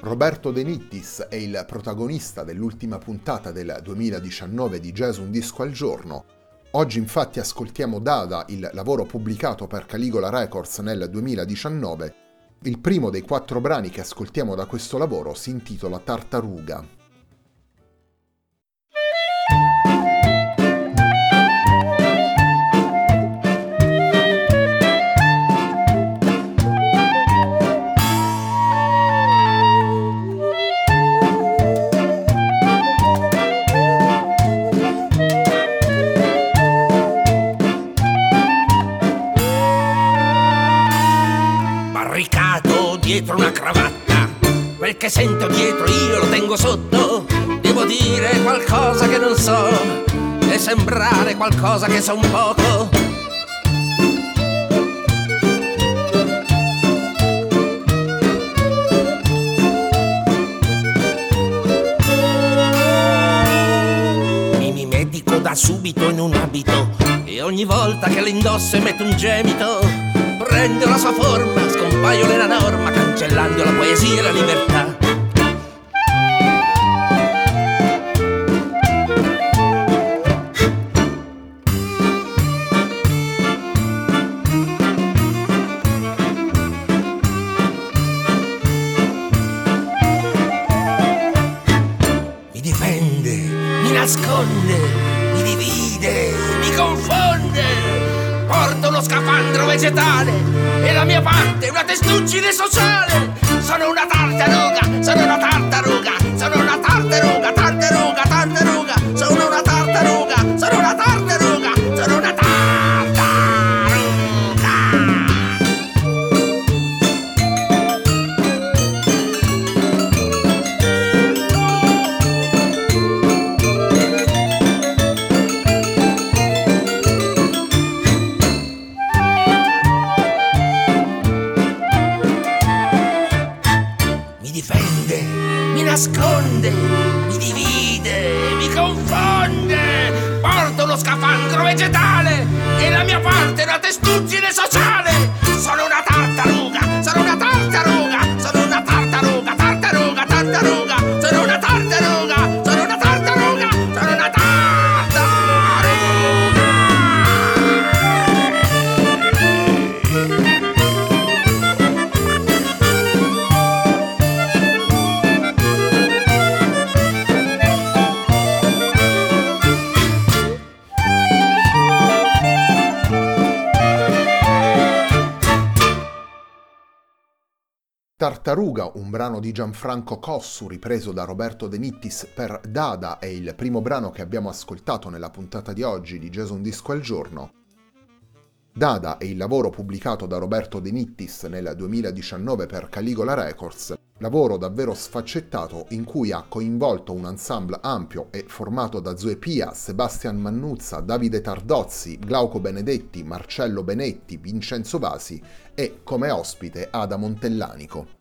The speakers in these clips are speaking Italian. Roberto De Nittis è il protagonista dell'ultima puntata del 2019 di Jazz un disco al giorno. Oggi infatti ascoltiamo Dada, il lavoro pubblicato per Caligola Records nel 2019. Il primo dei 4 brani che ascoltiamo da questo lavoro si intitola Tartaruga. Dietro una cravatta, quel che sento dietro io lo tengo sotto. Devo dire qualcosa che non so e sembrare qualcosa che so un poco. Mi mimetico da subito in un abito e ogni volta che lo indosso metto un gemito. Prendo la sua forma, scompaio nella norma, cancellando la poesia e la libertà. Mi difende, mi nasconde, mi divide, mi confonde. Porto uno scafandro vegetale e la mia parte è una testuggine sociale. Sono una tartaruga, sono una tartaruga, sono una tartaruga, tartaruga, tartaruga. Sono una tartaruga, sono una tartaruga, sono una nasconde, mi divide, mi confonde. Porto uno scafandro vegetale e la mia parte è una testuggine sociale. Sono una tartaruga, sono una tartaruga, sono una tartaruga, tartaruga, tartaruga. Sono una tartaruga, sono una tartaruga, sono una tartaruga. Tartaruga, un brano di Gianfranco Cossu ripreso da Roberto De Nittis per Dada, è il primo brano che abbiamo ascoltato nella puntata di oggi di Jazz un disco al giorno. Dada è il lavoro pubblicato da Roberto De Nittis nel 2019 per Caligola Records, lavoro davvero sfaccettato in cui ha coinvolto un ensemble ampio e formato da Zoe Pia, Sebastian Mannuzza, Davide Tardozzi, Glauco Benedetti, Marcello Benetti, Vincenzo Vasi e, come ospite, Ada Montellanico.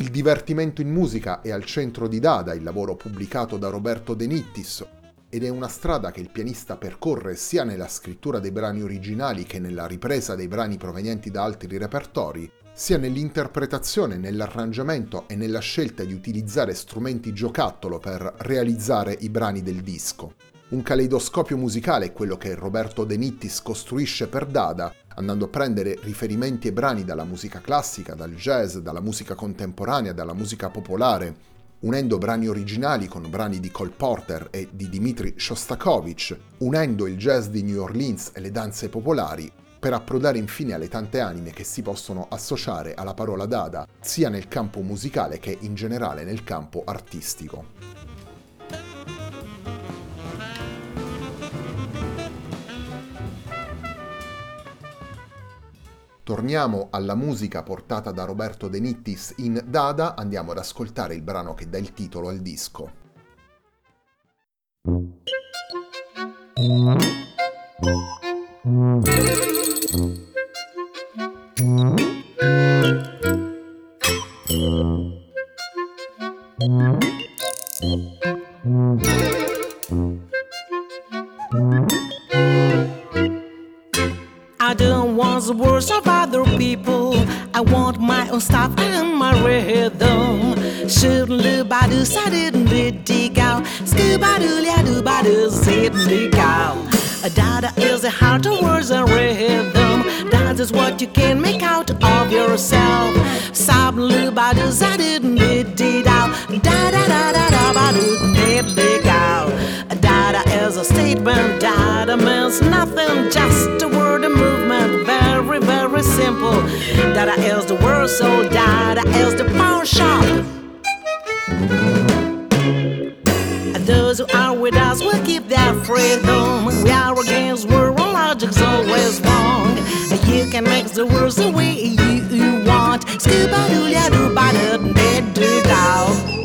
Il divertimento in musica è al centro di Dada, il lavoro pubblicato da Roberto De Nittis, ed è una strada che il pianista percorre sia nella scrittura dei brani originali che nella ripresa dei brani provenienti da altri repertori, sia nell'interpretazione, nell'arrangiamento e nella scelta di utilizzare strumenti giocattolo per realizzare i brani del disco. Un caleidoscopio musicale è quello che Roberto De Nittis costruisce per Dada, andando a prendere riferimenti e brani dalla musica classica, dal jazz, dalla musica contemporanea, dalla musica popolare, unendo brani originali con brani di Cole Porter e di Dmitri Shostakovich, unendo il jazz di New Orleans e le danze popolari, per approdare infine alle tante anime che si possono associare alla parola Dada, sia nel campo musicale che in generale nel campo artistico. Torniamo alla musica portata da Roberto De Nittis in Dada, andiamo ad ascoltare il brano che dà il titolo al disco. I don't want the words of other people. I want my own stuff and my rhythm. Shootaloo badoo sadidly dig out. Scoobadoo liadoo badoo sidly cow. Dada is the heart of words and rhythm. Dada is what you can make out of yourself. Sabloo badoo sadidly dig out. Da da da da da badoo didly cow. Dada is a statement. Dada means nothing, just a word and movement. Very, very simple. Dada is the word, so Dada is the pawn shop. Those who are with us will keep their freedom. We are against world logic's always wrong. You can make the world the way you want. Scoobadoo, ya do bada, dead do down.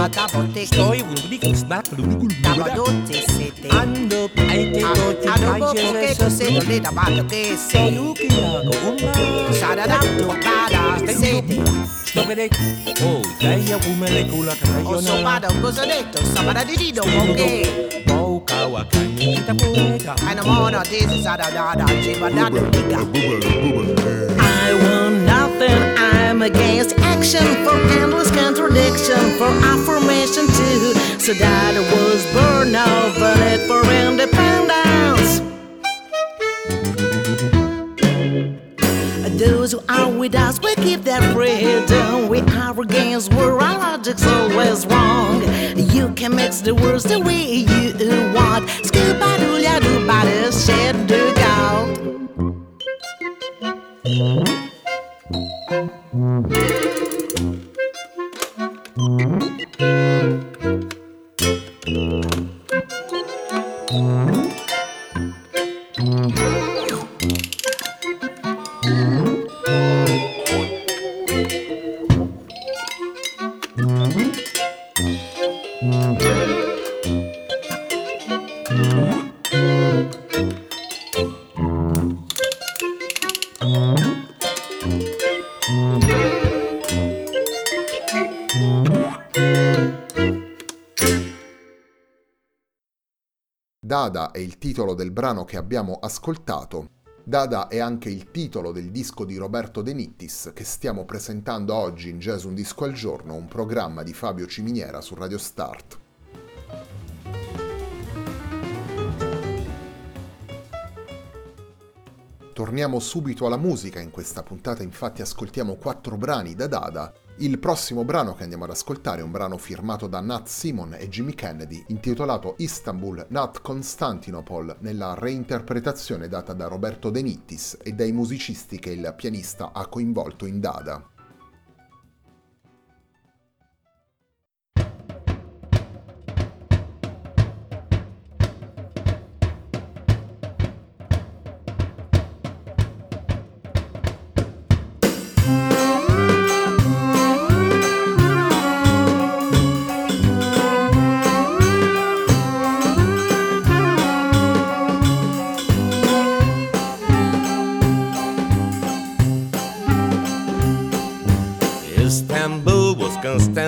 Sabadotte stoi vuol dire che sbatto un sabadotte sette ando ai te lo ti faccio che so se le da batto che sei ukia gomba sarada tocada sette sto vedete oh dai io come le cola crayola ho sopado cosa detto sabada di dido ok bocca wa canita poeta ana mono this is sarada da cibada diga I want nothing, I'm against action. For endless contradiction, for affirmation too. So that I was born of a need for independence. Those who are with us will keep their freedom. We are against world, our logic's always wrong. You can mix the words the way you want. Scoobadoo, ya do bada, shit do go. Dada è il titolo del brano che abbiamo ascoltato. Dada è anche il titolo del disco di Roberto De Nittis che stiamo presentando oggi in Jazz Un Disco al Giorno, un programma di Fabio Ciminiera su Radio Start. Torniamo subito alla musica, in questa puntata infatti ascoltiamo 4 brani da Dada. Il prossimo brano che andiamo ad ascoltare è un brano firmato da Nat Simon e Jimmy Kennedy, intitolato Istanbul not Constantinople, nella reinterpretazione data da Roberto De Nittis e dai musicisti che il pianista ha coinvolto in Dada.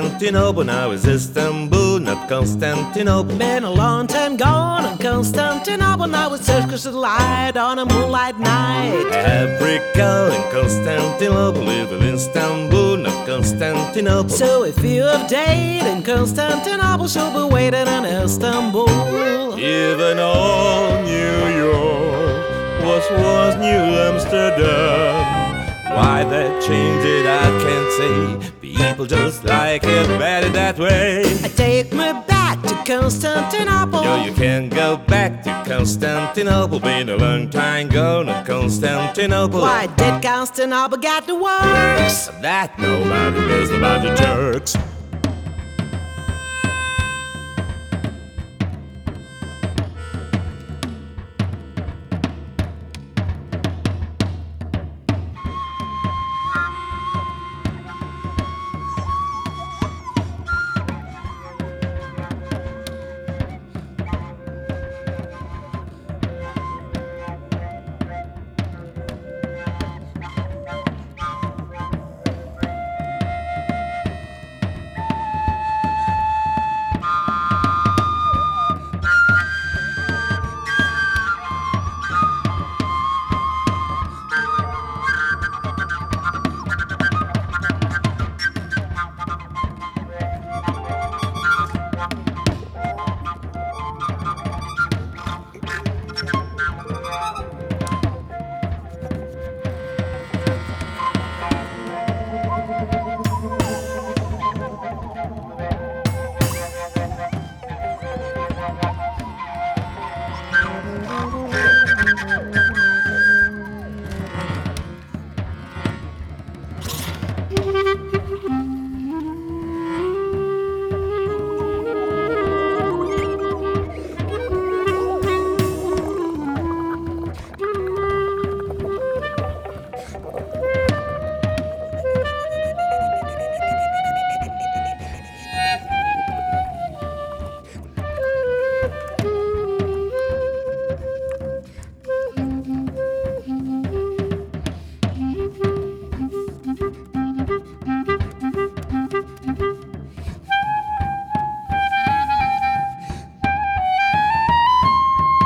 Constantinople, now it's Istanbul, not Constantinople. Been a long time gone on Constantinople, now it's circus of light on a moonlight night. Every girl in Constantinople live in Istanbul, not Constantinople. So if you have dated in Constantinople, she'll be waiting in Istanbul. Even old New York was once New Amsterdam. Why they changed it, I can't say. People just like it better that way. I take me back to Constantinople. No, you can't go back to Constantinople. Been a long time gone to Constantinople. Why did Constantinople get the works? That nobody knows about the Turks. Istanbul, no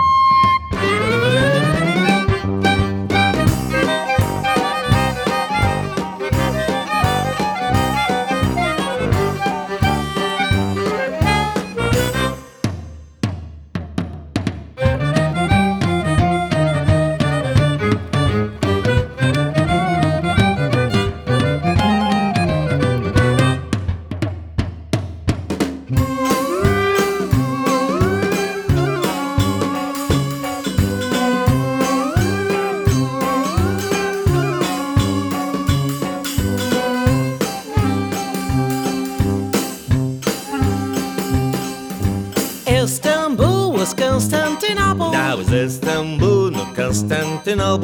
Constantinople,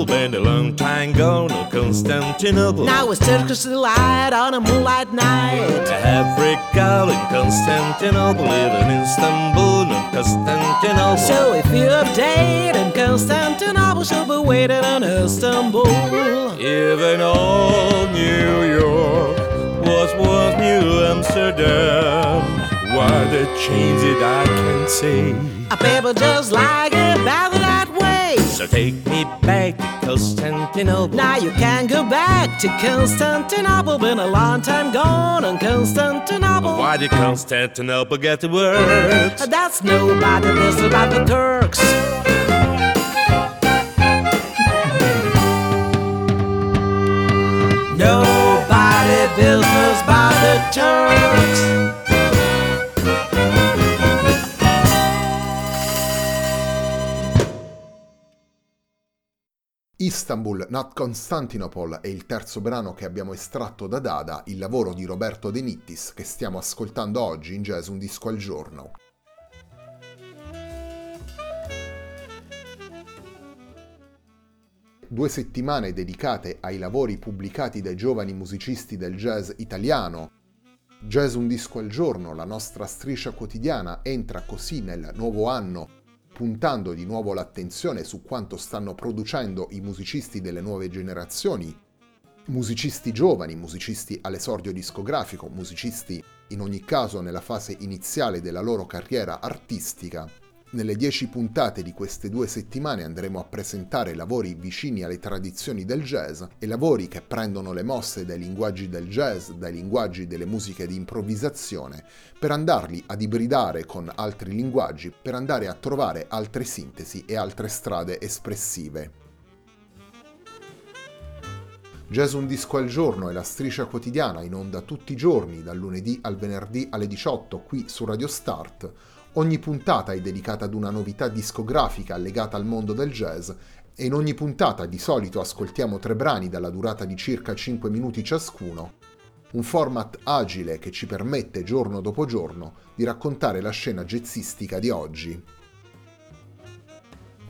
been a long time gone, no Constantinople. Now it's circus light on a moonlight night. Every girl in Constantinople lives in Istanbul, no Constantinople. So if you update in Constantinople, she'll be waiting on Istanbul. Even old New York was once New Amsterdam. Why they changed it, I can't say. People just like it better that way. So take me back to Constantinople. Now you can go back to Constantinople. Been a long time gone on Constantinople. Why did Constantinople get the word? That's nobody knows about the Turks. Nobody knows about the Turks. Istanbul not Constantinople è il terzo brano che abbiamo estratto da Dada, il lavoro di Roberto De Nittis che stiamo ascoltando oggi in Jazz Un Disco al Giorno. Due settimane dedicate ai lavori pubblicati dai giovani musicisti del jazz italiano. Jazz Un Disco al Giorno, la nostra striscia quotidiana, entra così nel nuovo anno puntando di nuovo l'attenzione su quanto stanno producendo i musicisti delle nuove generazioni, musicisti giovani, musicisti all'esordio discografico, musicisti In ogni caso, nella fase iniziale della loro carriera artistica, nelle 10 puntate di queste 2 settimane andremo a presentare lavori vicini alle tradizioni del jazz e lavori che prendono le mosse dai linguaggi del jazz, dai linguaggi delle musiche di improvvisazione, per andarli ad ibridare con altri linguaggi, per andare a trovare altre sintesi e altre strade espressive. Jazz un disco al giorno è la striscia quotidiana in onda tutti i giorni, dal lunedì al venerdì alle 18, qui su Radio Start. Ogni puntata è dedicata ad una novità discografica legata al mondo del jazz e in ogni puntata di solito ascoltiamo 3 brani dalla durata di circa 5 minuti ciascuno. Un format agile che ci permette giorno dopo giorno di raccontare la scena jazzistica di oggi.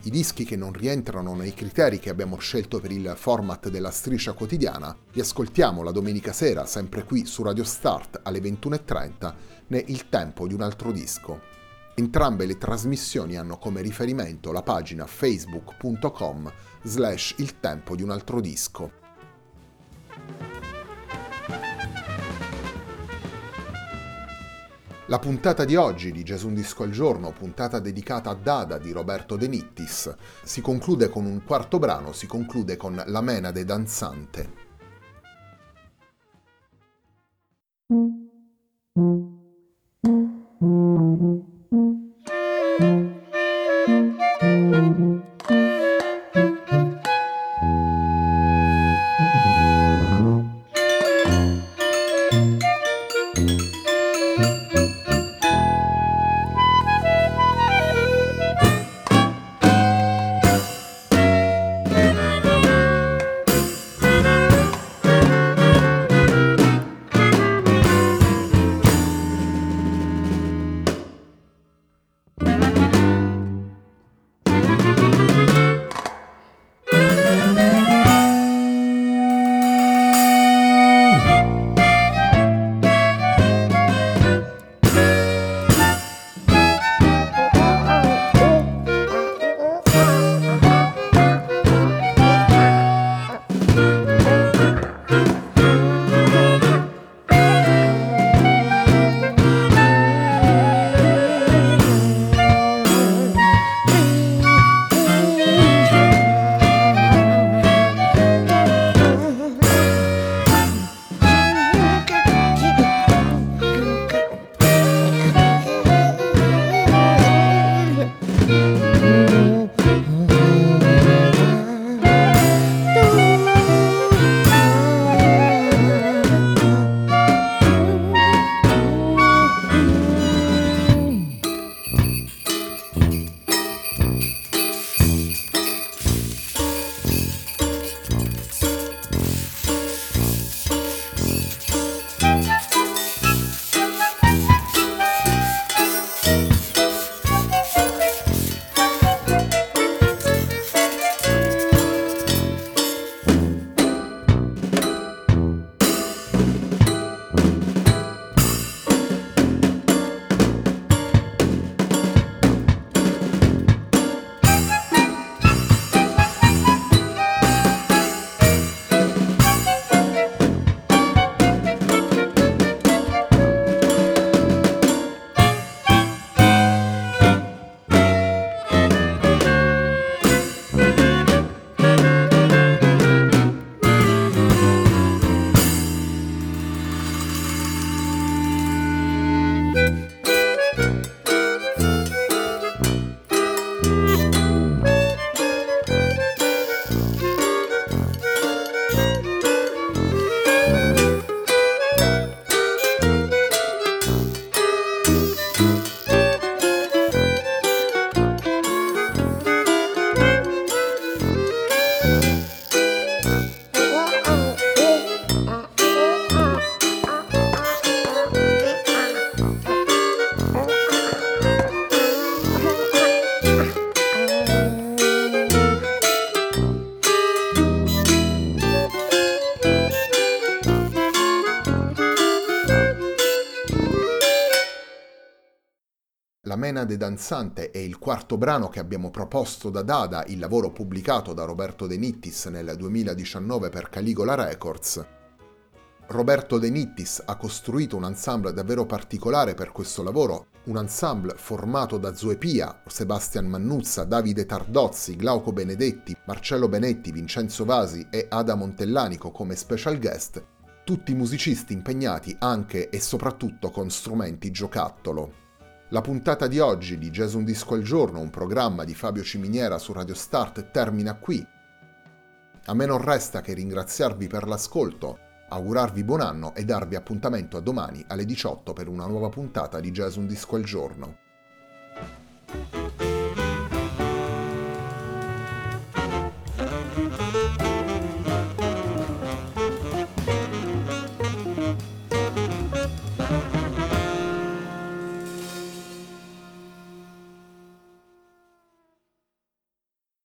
I dischi che non rientrano nei criteri che abbiamo scelto per il format della striscia quotidiana li ascoltiamo la domenica sera sempre qui su Radio Start alle 21:30 né Il tempo di un altro disco. Entrambe le trasmissioni hanno come riferimento la pagina facebook.com/iltempodiunaltrodisco. La puntata di oggi di Gesù un disco al giorno, puntata dedicata a Dada di Roberto De Nittis, si conclude con un quarto brano, si conclude con La Menade danzante. La Menade danzante è il quarto brano che abbiamo proposto da Dada, il lavoro pubblicato da Roberto De Nittis nel 2019 per Caligola Records. Roberto De Nittis ha costruito un ensemble davvero particolare per questo lavoro, un ensemble formato da Zoe Pia, Sebastian Mannuzza, Davide Tardozzi, Glauco Benedetti, Marcello Benetti, Vincenzo Vasi e Ada Montellanico come special guest, tutti musicisti impegnati anche e soprattutto con strumenti giocattolo. La puntata di oggi di Jazz Un Disco al Giorno, un programma di Fabio Ciminiera su Radio Start, termina qui. A me non resta che ringraziarvi per l'ascolto, augurarvi buon anno e darvi appuntamento a domani alle 18 per una nuova puntata di Jazz Un Disco al Giorno.